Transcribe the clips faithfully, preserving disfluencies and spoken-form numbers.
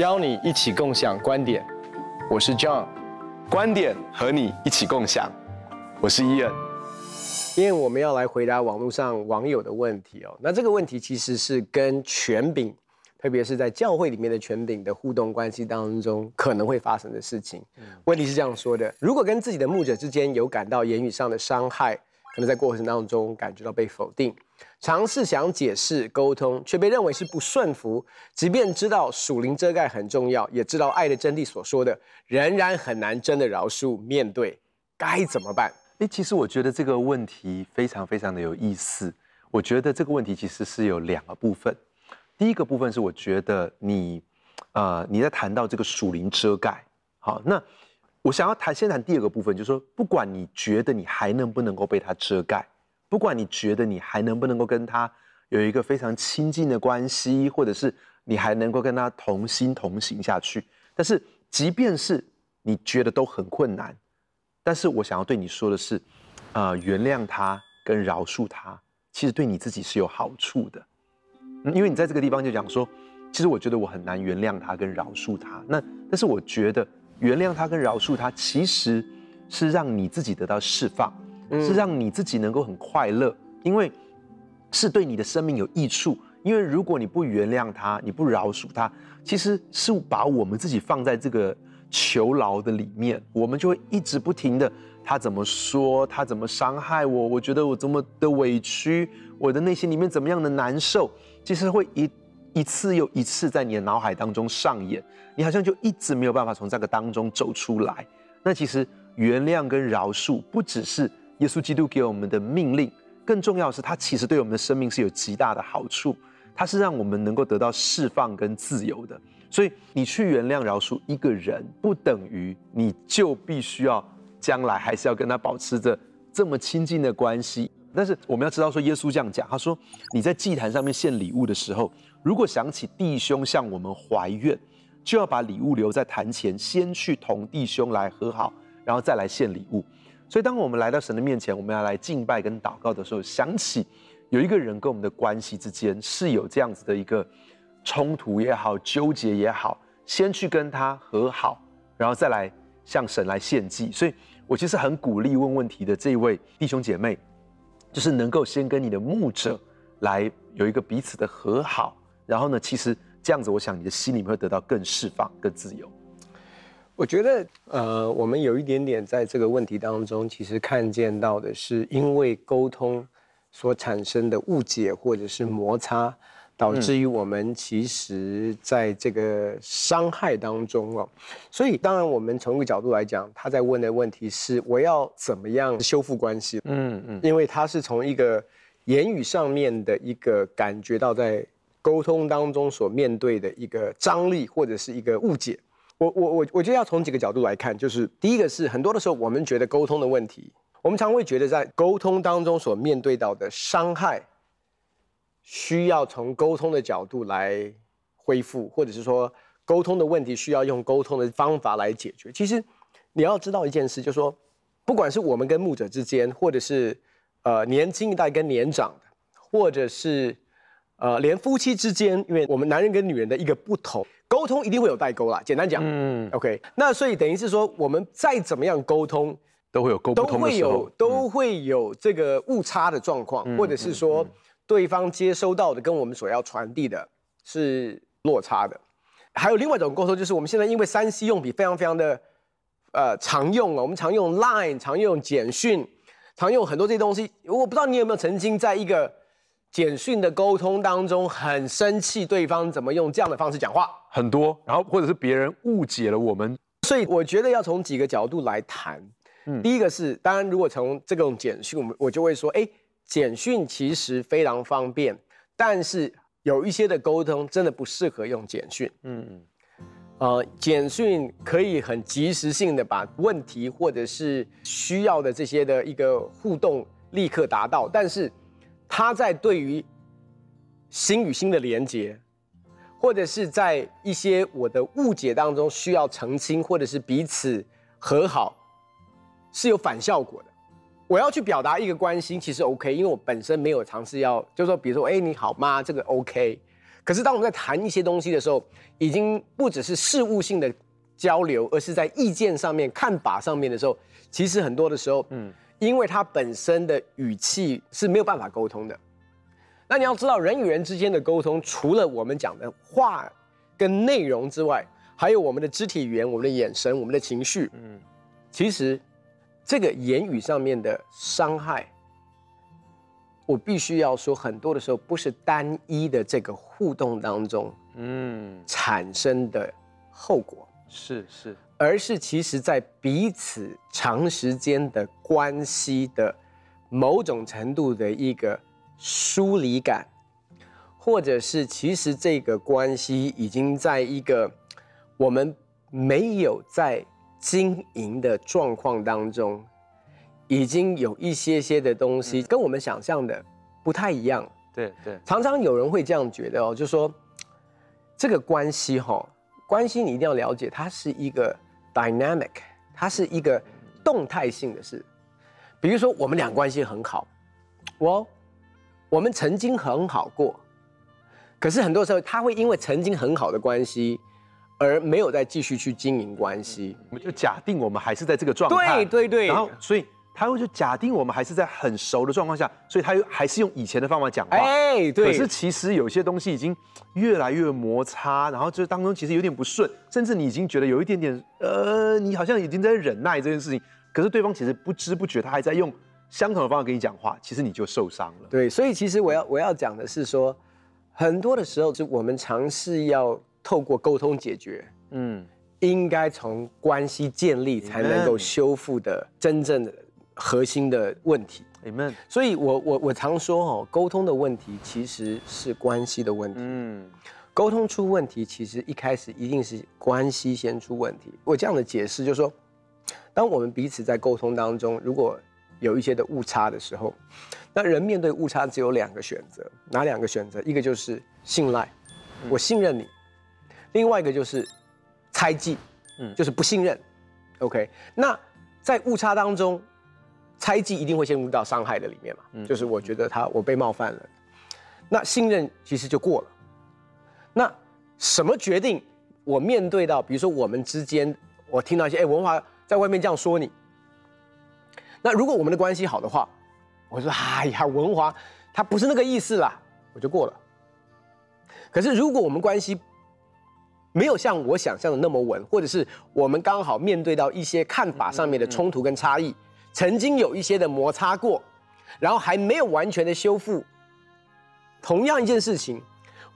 邀你一起共享观点。我是 John， 观点和你一起共享。我是 Ean。Ean，我们要来回答网络上网友的问题哦。那这个问题其实是跟权柄，特别是在教会里面的权柄的互动关系当中可能会发生的事情。问题是这样说的：如果跟自己的牧者之间有感到言语上的伤害，可能在过程当中感觉到被否定，尝试想解释沟通，却被认为是不顺服，即便知道属灵遮盖很重要，也知道爱的真谛所说的，仍然很难真的饶恕面对，该怎么办？欸，其实我觉得这个问题非常非常的有意思。我觉得这个问题其实是有两个部分。第一个部分是我觉得你，呃，你在谈到这个属灵遮盖，好，那我想要谈先谈第二个部分，就是说，不管你觉得你还能不能够被它遮盖，不管你觉得你还能不能够跟他有一个非常亲近的关系，或者是你还能够跟他同心同行下去，但是即便是你觉得都很困难，但是我想要对你说的是，呃，原谅他跟饶恕他，其实对你自己是有好处的。嗯，因为你在这个地方就讲说，其实我觉得我很难原谅他跟饶恕他，那但是我觉得原谅他跟饶恕他，其实是让你自己得到释放，嗯，是让你自己能够很快乐，因为是对你的生命有益处。因为如果你不原谅他，你不饶恕他，其实是把我们自己放在这个囚牢的里面，我们就会一直不停的，他怎么说，他怎么伤害我，我觉得我怎么的委屈，我的内心里面怎么样的难受，其实会一一次又一次在你的脑海当中上演，你好像就一直没有办法从这个当中走出来。那其实原谅跟饶恕不只是耶稣基督给我们的命令，更重要的是它其实对我们的生命是有极大的好处，它是让我们能够得到释放跟自由的。所以你去原谅饶恕一个人，不等于你就必须要将来还是要跟他保持着这么亲近的关系。但是我们要知道说，耶稣这样讲，他说你在祭坛上面献礼物的时候，如果想起弟兄向我们怀怨，就要把礼物留在坛前，先去同弟兄来和好，然后再来献礼物。所以当我们来到神的面前，我们要来敬拜跟祷告的时候，想起有一个人跟我们的关系之间是有这样子的一个冲突也好，纠结也好，先去跟他和好，然后再来向神来献祭。所以我其实很鼓励问问题的这一位弟兄姐妹，就是能够先跟你的牧者来有一个彼此的和好，然后呢，其实这样子，我想你的心里面会得到更释放、更自由。我觉得，呃，我们有一点点在这个问题当中，其实看见到的是，因为沟通所产生的误解或者是摩擦，导致于我们其实在这个伤害当中哦。所以当然我们从一个角度来讲，他在问的问题是我要怎么样修复关系。嗯嗯，因为他是从一个言语上面的一个感觉到在沟通当中所面对的一个张力或者是一个误解。我我我我觉得要从几个角度来看，就是第一个是很多的时候我们觉得沟通的问题，我们常会觉得在沟通当中所面对到的伤害需要从沟通的角度来恢复，或者是说沟通的问题需要用沟通的方法来解决。其实你要知道一件事，就是说不管是我们跟牧者之间，或者是呃年轻一代跟年长的，或者是呃连夫妻之间，因为我们男人跟女人的一个不同，沟通一定会有代沟啦，简单讲。嗯 OK， 那所以等于是说我们再怎么样沟通都会有沟不通的时候，都会有都会有这个误差的状况，嗯，或者是说，嗯嗯嗯，对方接收到的跟我们所要传递的是落差的。还有另外一种沟通，就是我们现在因为 三 C 用品非常非常的呃常用了，我们常用 Line， 常用简讯，常用很多这些东西。我不知道你有没有曾经在一个简讯的沟通当中很生气对方怎么用这样的方式讲话，很多，然后或者是别人误解了我们。所以我觉得要从几个角度来谈。嗯，第一个是，当然如果从这种简讯，我们我就会说，哎，简讯其实非常方便，但是有一些的沟通真的不适合用简讯。嗯，呃，简讯可以很及时性的把问题或者是需要的这些的一个互动立刻达到，但是它在对于心与心的连结，或者是在一些我的误解当中需要澄清，或者是彼此和好，是有反效果的。我要去表达一个关心，其实 OK， 因为我本身没有尝试要，就是说，比如说，哎，你好吗？这个 OK。可是当我们在谈一些东西的时候，已经不只是事务性的交流，而是在意见上面、看法上面的时候，其实很多的时候，嗯，因为它本身的语气是没有办法沟通的。那你要知道，人与人之间的沟通，除了我们讲的话跟内容之外，还有我们的肢体语言、我们的眼神、我们的情绪，嗯，其实这个言语上面的伤害，我必须要说，很多的时候不是单一的这个互动当中，嗯，产生的后果。是是，而是其实在彼此长时间的关系的某种程度的一个疏离感，或者是其实这个关系已经在一个我们没有在经营的状况当中，已经有一些些的东西跟我们想象的不太一样。对对，常常有人会这样觉得哦，就说这个关系哈、哦。关系你一定要了解，它是一个 dynamic， 它是一个动态性的事。比如说，我们俩关系很好，我我们曾经很好过，可是很多时候，它会因为曾经很好的关系，而没有再继续去经营关系。我们就假定我们还是在这个状态，对对对。然后，所以他就假定我们还是在很熟的状况下，所以他又还是用以前的方法讲话。哎，对。可是其实有些东西已经越来越摩擦，然后这当中其实有点不顺，甚至你已经觉得有一点点，呃，你好像已经在忍耐这件事情。可是对方其实不知不觉他还在用相同的方法跟你讲话，其实你就受伤了。对，所以其实我要我要讲的是说，很多的时候是我们尝试要透过沟通解决。嗯，应该从关系建立才能够修复的真正的核心的问题， Amen。 所以我，我我我常说哦，沟通的问题其实是关系的问题。嗯，沟通出问题，其实一开始一定是关系先出问题。我这样的解释就是说，当我们彼此在沟通当中，如果有一些的误差的时候，那人面对误差只有两个选择，哪两个选择？一个就是信赖，我信任你；嗯、另外一个就是猜忌，嗯，就是不信任。OK， 那在误差当中，猜忌一定会陷入到伤害的里面嘛，嗯、就是我觉得他我被冒犯了，那信任其实就过了。那什么决定我面对到，比如说我们之间，我听到一些哎文华在外面这样说你，那如果我们的关系好的话，我说哎呀文华他不是那个意思啦，我就过了。可是如果我们关系没有像我想象的那么稳，或者是我们刚好面对到一些看法上面的冲突跟差异。嗯嗯嗯曾经有一些的摩擦过，然后还没有完全的修复。同样一件事情，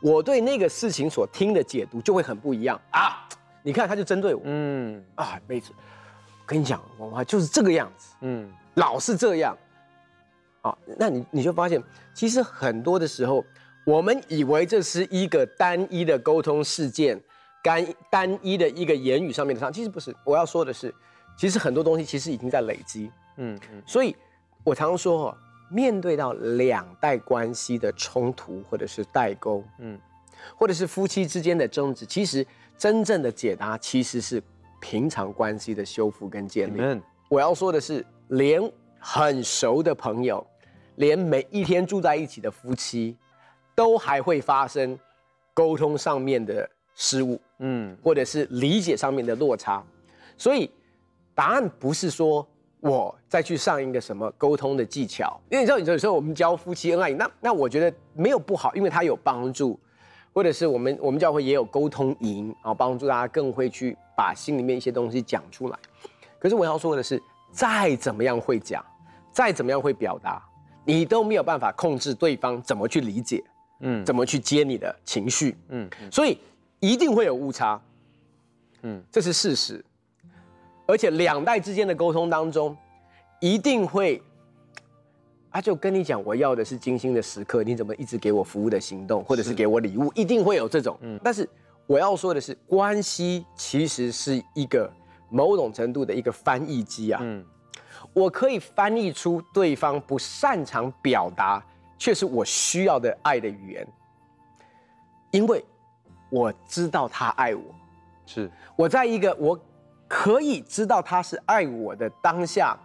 我对那个事情所听的解读就会很不一样啊！你看，他就针对我，嗯啊，妹子，跟你讲，我妈就是这个样子，嗯，老是这样，啊，那你你就发现，其实很多的时候，我们以为这是一个单一的沟通事件，单单一的一个言语上面的伤，其实不是。我要说的是，其实很多东西其实已经在累积。嗯，嗯，所以我常说哦，面对到两代关系的冲突或者是代沟，嗯，或者是夫妻之间的争执，其实真正的解答其实是平常关系的修复跟建立。嗯，我要说的是，连很熟的朋友，连每一天住在一起的夫妻，都还会发生沟通上面的失误，嗯，或者是理解上面的落差。所以答案不是说我再去上一个什么沟通的技巧，因为你知道有时候我们教夫妻恩爱，那那我觉得没有不好，因为它有帮助，或者是我们我们教会也有沟通营啊，帮助大家更会去把心里面一些东西讲出来。可是我要说的是，再怎么样会讲，再怎么样会表达，你都没有办法控制对方怎么去理解，嗯，怎么去接你的情绪，嗯，嗯，所以一定会有误差，嗯，这是事实。而且两代之间的沟通当中，一定会，啊，就跟你讲，我要的是精心的时刻，你怎么一直给我服务的行动，或者是给我礼物，一定会有这种。嗯，但是我要说的是，关系其实是一个某种程度的一个翻译机啊。嗯，我可以翻译出对方不擅长表达，却是我需要的爱的语言，因为我知道他爱我。是，我在一个我。可以知道他是爱我的当下，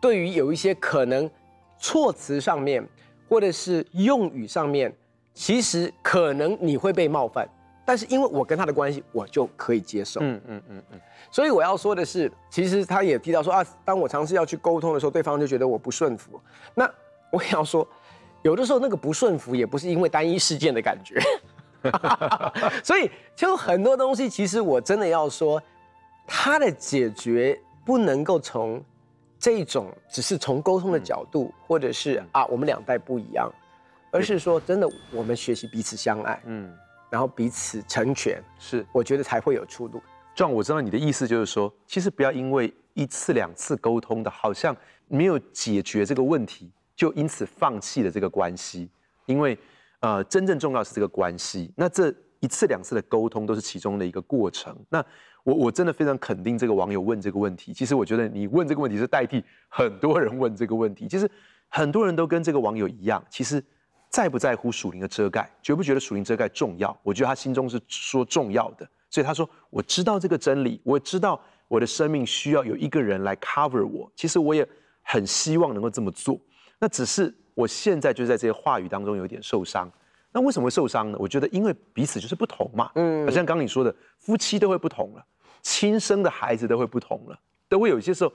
对于有一些可能措辞上面，或者是用语上面，其实可能你会被冒犯，但是因为我跟他的关系，我就可以接受。嗯嗯嗯嗯。所以我要说的是，其实他也提到说啊，当我尝试要去沟通的时候，对方就觉得我不顺服。那我也要说，有的时候那个不顺服也不是因为单一事件的感觉。所以就很多东西，其实我真的要说，他的解决不能够从这种只是从沟通的角度，或者是啊我们两代不一样，而是说真的我们学习彼此相爱，嗯，然后彼此成全，是我觉得才会有出路。John，我知道你的意思就是说，其实不要因为一次两次沟通的，好像没有解决这个问题，就因此放弃了这个关系，因为。呃，真正重要的是这个关系。那这一次两次的沟通都是其中的一个过程。那我我真的非常肯定这个网友问这个问题。其实我觉得你问这个问题是代替很多人问这个问题。其实很多人都跟这个网友一样，其实在不在乎属灵的遮盖，觉不觉得属灵遮盖重要？我觉得他心中是说重要的，所以他说我知道这个真理，我知道我的生命需要有一个人来 cover 我。其实我也很希望能够这么做。那只是。我现在就在这些话语当中有点受伤，那为什么会受伤呢？我觉得因为彼此就是不同嘛，嗯，好像刚刚你说的，夫妻都会不同了，亲生的孩子都会不同了，都会有一些时候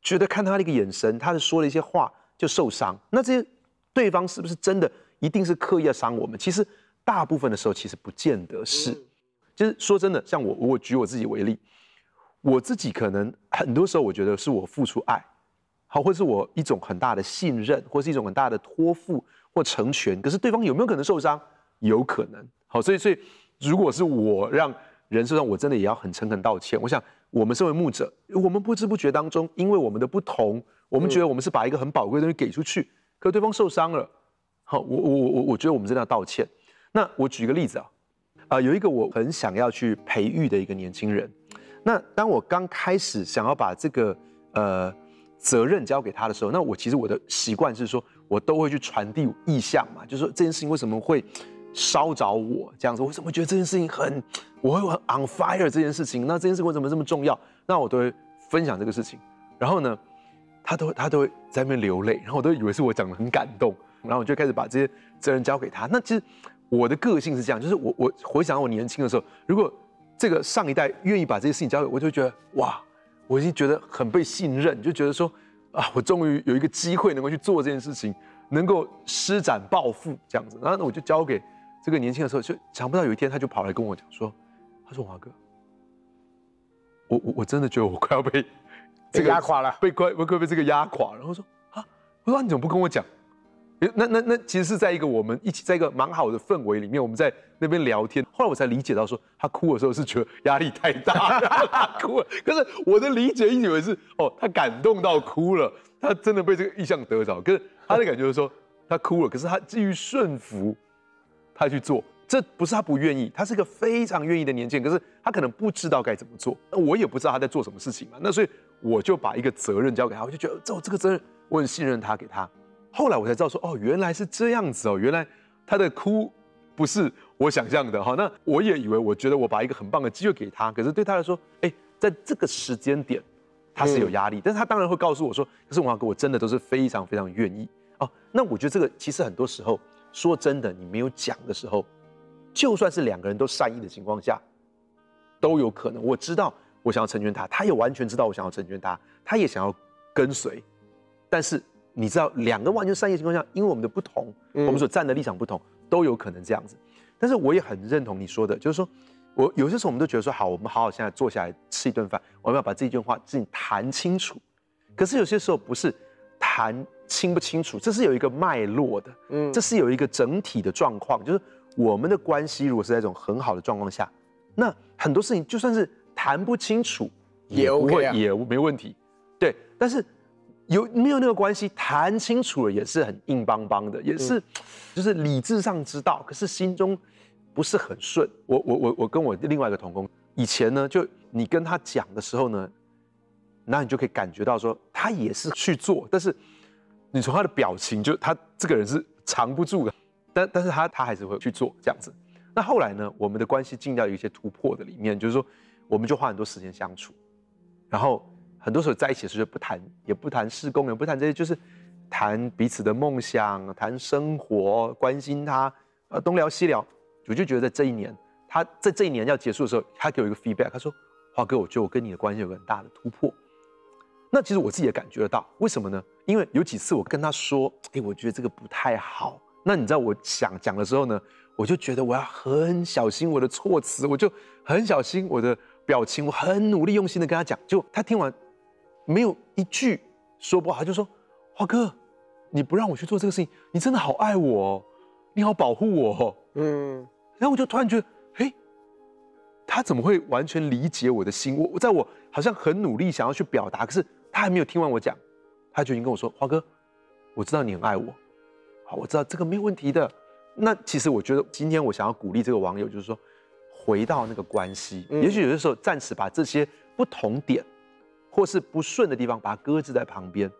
觉得看他的一个眼神，他是说了一些话就受伤，那这些对方是不是真的一定是刻意要伤我们？其实大部分的时候其实不见得是，就是说真的，像我，我举我自己为例，我自己可能很多时候我觉得是我付出爱。好，或是我一种很大的信任，或是一种很大的托付或成全，可是对方有没有可能受伤？有可能。好，所以所以如果是我让人受伤，我真的也要很诚恳道歉。我想，我们身为牧者，我们不知不觉当中，因为我们的不同，我们觉得我们是把一个很宝贵的东西给出去，可对方受伤了。好，我我我我觉得我们真的要道歉。那我举一个例子啊，啊、呃，有一个我很想要去培育的一个年轻人，那当我刚开始想要把这个呃。责任交给他的时候，那我其实我的习惯是说，我都会去传递意向嘛，就是说这件事情为什么会烧着我这样子，为什么会觉得这件事情很，我会很 on fire 这件事情，那这件事情为什么这么重要？那我都会分享这个事情，然后呢，他都他都会在那边流泪，然后我都以为是我讲得很感动，然后我就开始把这些责任交给他。那其实我的个性是这样，就是我我回想我年轻的时候，如果这个上一代愿意把这些事情交给我，我就觉得哇。我已经觉得很被信任，就觉得说，啊，我终于有一个机会能够去做这件事情，能够施展抱负这样子。然后我就交给这个年轻的时候，就想不到有一天他就跑来跟我讲说，他说华哥，我我我真的觉得我快要被这个压垮了，被快快被这个压垮。然后说啊，我说你怎么不跟我讲？那那那其实是在一个我们一起在一个蛮好的氛围里面，我们在那边聊天。后来我才理解到说，他哭的时候是觉得压力太大了，他哭了。可是我的理解以为是哦，他感动到哭了，他真的被这个意象得着。可是他的感觉就是说，他哭了，可是他基于顺服，他去做。这不是他不愿意，他是一个非常愿意的年轻人，可是他可能不知道该怎么做。我也不知道他在做什么事情嘛。那所以我就把一个责任交给他，我就觉得这这个责任我很信任他，给他。后来我才知道说，哦，原来是这样子哦，原来他的哭不是我想象的哈。那我也以为，我觉得我把一个很棒的机会给他，可是对他来说，哎，在这个时间点，他是有压力。嗯、但是他当然会告诉我说，可是王华哥，我真的都是非常非常愿意哦。那我觉得这个其实很多时候，说真的，你没有讲的时候，就算是两个人都善意的情况下，都有可能。我知道我想要成全他，他也完全知道我想要成全他，他也想要跟随，但是。你知道，两个完全善意的情况下，因为我们的不同，我们所站的立场不同，都有可能这样子。但是我也很认同你说的，就是说，我有些时候我们都觉得说，好，我们好好现在坐下来吃一顿饭，我们要把这一句话自己谈清楚。可是有些时候不是谈清不清楚，这是有一个脉络的，嗯，这是有一个整体的状况。就是我们的关系如果是在一种很好的状况下，那很多事情就算是谈不清楚也 OK 啊，也没问题。对，但是。有没有那个关系谈清楚了也是很硬邦邦的，也是，就是理智上知道，可是心中不是很顺。我我我我跟我另外一个同工，以前呢，就你跟他讲的时候呢，那你就可以感觉到说他也是去做，但是你从他的表情就他这个人是藏不住的，但但是他他还是会去做这样子。那后来呢，我们的关系进到有一些突破的里面，就是说我们就花很多时间相处，然后。很多时候在一起的时候不谈，也不谈事工，也不谈这些，就是谈彼此的梦想，谈生活，关心他，呃东聊西聊，我就觉得这一年，他在这一年要结束的时候，他给我一个 feedback， 他说：“华哥，我觉得我跟你的关系有个很大的突破。”那其实我自己也感觉得到，为什么呢？因为有几次我跟他说：“哎，我觉得这个不太好。”那你知道我想讲的时候呢，我就觉得我要很小心我的措辞，我就很小心我的表情，我很努力用心的跟他讲。就他听完，没有一句说不好，他就说：“华哥，你不让我去做这个事情，你真的好爱我哦，你好保护我哦。”嗯，然后我就突然觉得，哎，他怎么会完全理解我的心？我在我好像很努力想要去表达，可是。他还没有听完我讲，他就已经跟我说：“华哥，我知道你很爱我，好，我知道这个没有问题的。”那其实我觉得今天我想要鼓励这个网友，就是说，回到那个关系，嗯、也许有的时候暂时把这些不同点，或是不顺的地方，把它搁置在旁边。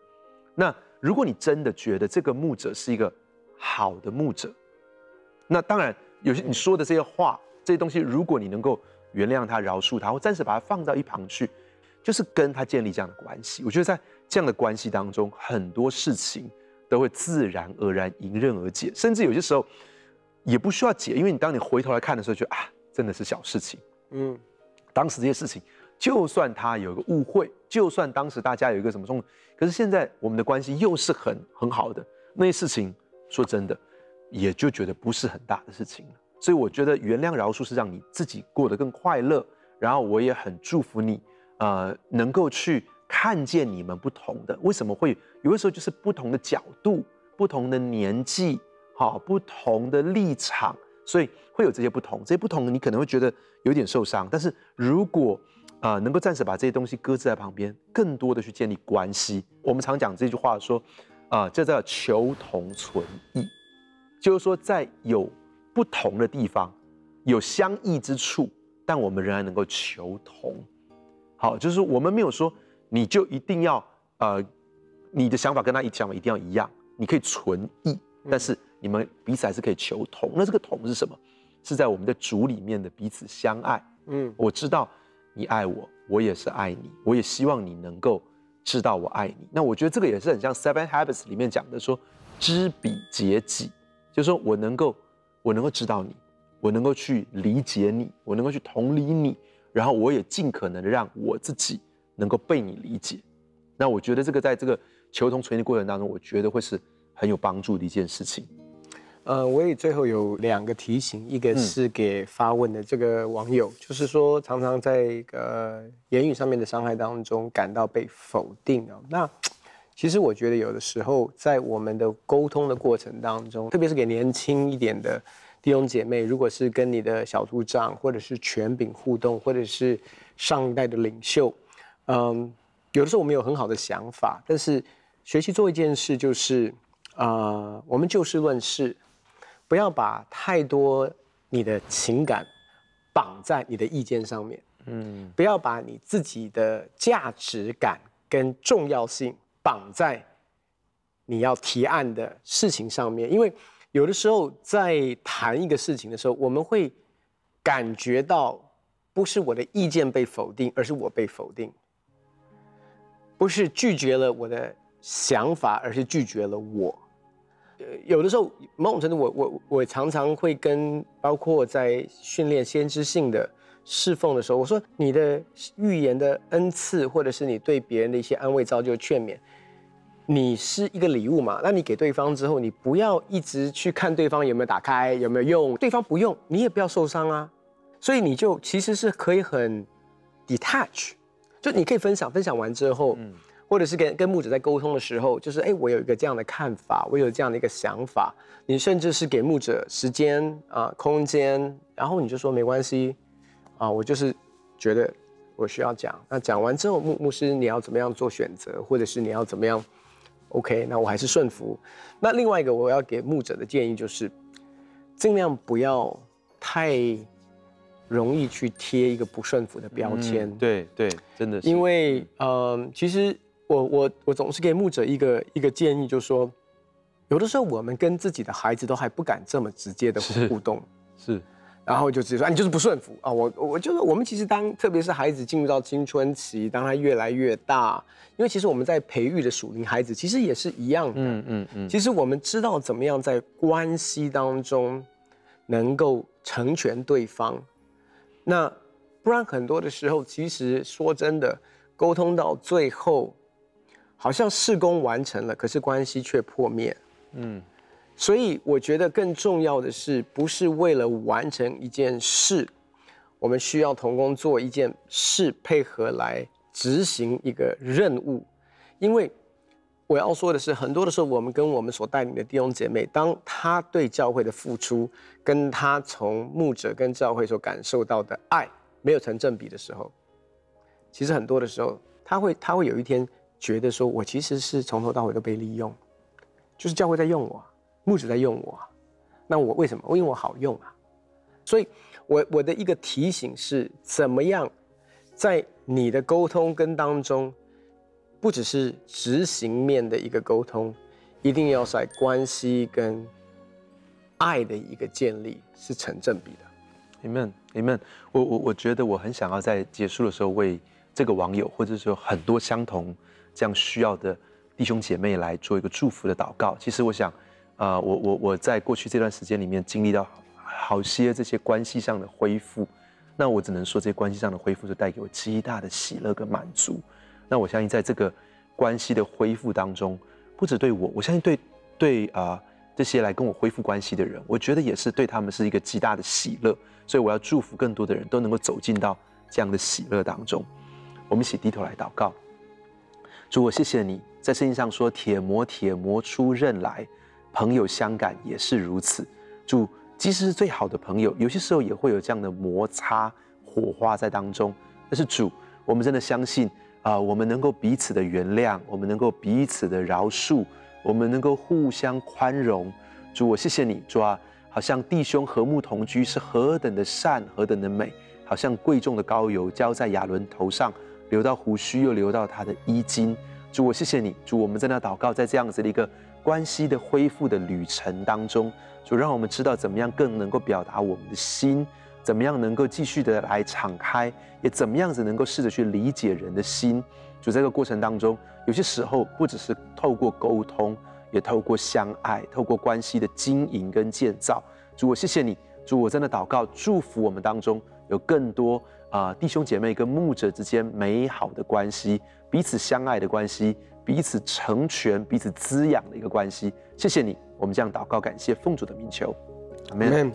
那如果你真的觉得这个牧者是一个好的牧者，那当然有些你说的这些话、这些东西，如果你能够原谅他、饶恕他，或暂时把它放到一旁去。就是跟他建立这样的关系，我觉得在这样的关系当中，很多事情都会自然而然迎刃而解，甚至有些时候也不需要解，因为你当你回头来看的时候就，就啊，真的是小事情。嗯，当时这些事情，就算他有一个误会，就算当时大家有一个什么冲突，可是现在我们的关系又是很很好的，那些事情说真的，也就觉得不是很大的事情了。所以我觉得原谅饶恕是让你自己过得更快乐，然后我也很祝福你。呃，能够去看见你们不同的，为什么会有的时候就是不同的角度、不同的年纪、好、哦、不同的立场，所以会有这些不同。这些不同，你可能会觉得有点受伤，但是如果呃能够暂时把这些东西搁置在旁边，更多的去建立关系。我们常讲这句话说，啊、呃，这叫求同存异，就是说在有不同的地方，有相异之处，但我们仍然能够求同。好，就是我们没有说你就一定要呃，你的想法跟他想法一定要一样，你可以存异，但是你们彼此还是可以求同。那这个同是什么？是在我们的主里面的彼此相爱。嗯，我知道你爱我，我也是爱你，我也希望你能够知道我爱你。那我觉得这个也是很像《Seven Habits》里面讲的说，知彼解己，就是说我能够，我能够知道你，我能够去理解你，我能够去同理你。然后我也尽可能的让我自己能够被你理解，那我觉得这个在这个求同存异的过程当中，我觉得会是很有帮助的一件事情。呃，我也最后有两个提醒，一个是给发问的这个网友，嗯、就是说常常在呃言语上面的伤害当中感到被否定啊、哦。那其实我觉得有的时候在我们的沟通的过程当中，特别是给年轻一点的。弟兄姐妹，如果是跟你的小组长，或者是权柄互动，或者是上一代的领袖，嗯，有的时候我们有很好的想法，但是学习做一件事就是，呃，我们就事论事，不要把太多你的情感绑在你的意见上面，嗯，不要把你自己的价值感跟重要性绑在你要提案的事情上面，因为。有的时候在谈一个事情的时候，我们会感觉到不是我的意见被否定，而是我被否定；不是拒绝了我的想法，而是拒绝了我。呃，有的时候某种程度我，我我我常常会跟包括在训练先知性的侍奉的时候，我说你的预言的恩赐，或者是你对别人的一些安慰、造就、劝勉。你是一个礼物嘛？那你给对方之后，你不要一直去看对方有没有打开，有没有用。对方不用，你也不要受伤啊。所以你就其实是可以很 detach， 就你可以分享，分享完之后，嗯、或者是跟跟牧者在沟通的时候，就是哎，我有一个这样的看法，我有这样的一个想法。你甚至是给牧者时间啊、呃、空间，然后你就说没关系，啊、呃，我就是觉得我需要讲。那讲完之后，牧牧师你要怎么样做选择，或者是你要怎么样？OK， 那我还是顺服。那另外一个我要给牧者的建议就是，尽量不要太容易去贴一个不顺服的标签。嗯、对对，真的是。因为呃，其实我我我总是给牧者一个一个建议，就是说，有的时候我们跟自己的孩子都还不敢这么直接的互动，是。是然后就直接说、啊、你就是不顺服啊！我我就是我们其实当特别是孩子进入到青春期，当他越来越大，因为其实我们在培育的属灵孩子其实也是一样的。嗯嗯嗯。其实我们知道怎么样在关系当中能够成全对方。那不然很多的时候，其实说真的，沟通到最后，好像事工完成了，可是关系却破灭。嗯，所以我觉得更重要的是，不是为了完成一件事，我们需要同工做一件事，配合来执行一个任务。因为我要说的是，很多的时候，我们跟我们所带领的弟兄姐妹，当他对教会的付出，跟他从牧者跟教会所感受到的爱没有成正比的时候，其实很多的时候，他会他会有一天觉得说，我其实是从头到尾都被利用，就是教会在用我，牧者在用我，那我为什么？因为我好用啊。所以我我的一个提醒是，怎么样在你的沟通跟当中，不只是执行面的一个沟通，一定要在关系跟爱的一个建立是成正比的。Amen, Amen。我我我觉得我很想要在结束的时候为这个网友，或者说很多相同这样需要的弟兄姐妹来做一个祝福的祷告。其实我想，呃，我我我在过去这段时间里面经历到好些这些关系上的恢复，那我只能说这些关系上的恢复就带给我极大的喜乐跟满足。那我相信在这个关系的恢复当中，不只对我，我相信对对啊。呃这些来跟我恢复关系的人，我觉得也是对他们是一个极大的喜乐，所以我要祝福更多的人都能够走进到这样的喜乐当中。我们一起低头来祷告。主，我谢谢你在圣经上说，铁磨铁磨出刃来，朋友相感也是如此。主，即使是最好的朋友，有些时候也会有这样的摩擦火花在当中，但是主，我们真的相信啊、呃，我们能够彼此的原谅，我们能够彼此的饶恕，我们能够互相宽容。主，我谢谢你，主啊，好像弟兄和睦同居是何等的善，何等的美，好像贵重的膏油浇在亚伦头上，流到胡须，又流到他的衣襟。主，我谢谢你，主，我们在那祷告，在这样子的一个关系的恢复的旅程当中，主，让我们知道怎么样更能够表达我们的心，怎么样能够继续的来敞开，也怎么样子能够试着去理解人的心。主，这个过程当中，有些时候不只是透过沟通，也透过相爱，透过关系的经营跟建造。主，我谢谢你，主，我真的祷告，祝福我们当中有更多啊、呃、弟兄姐妹跟牧者之间美好的关系，彼此相爱的关系，彼此成全、彼此滋养的一个关系。谢谢你，我们这样祷告，感谢奉主的名求，阿门。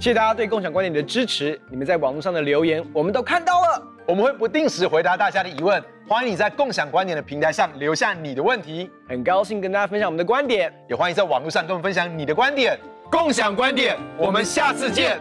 谢谢大家对共享观点的支持，你们在网络上的留言我们都看到了，我们会不定时回答大家的疑问，欢迎你在共享观点的平台上留下你的问题，很高兴跟大家分享我们的观点，也欢迎在网络上跟我们分享你的观点。共享观点，我们下次见。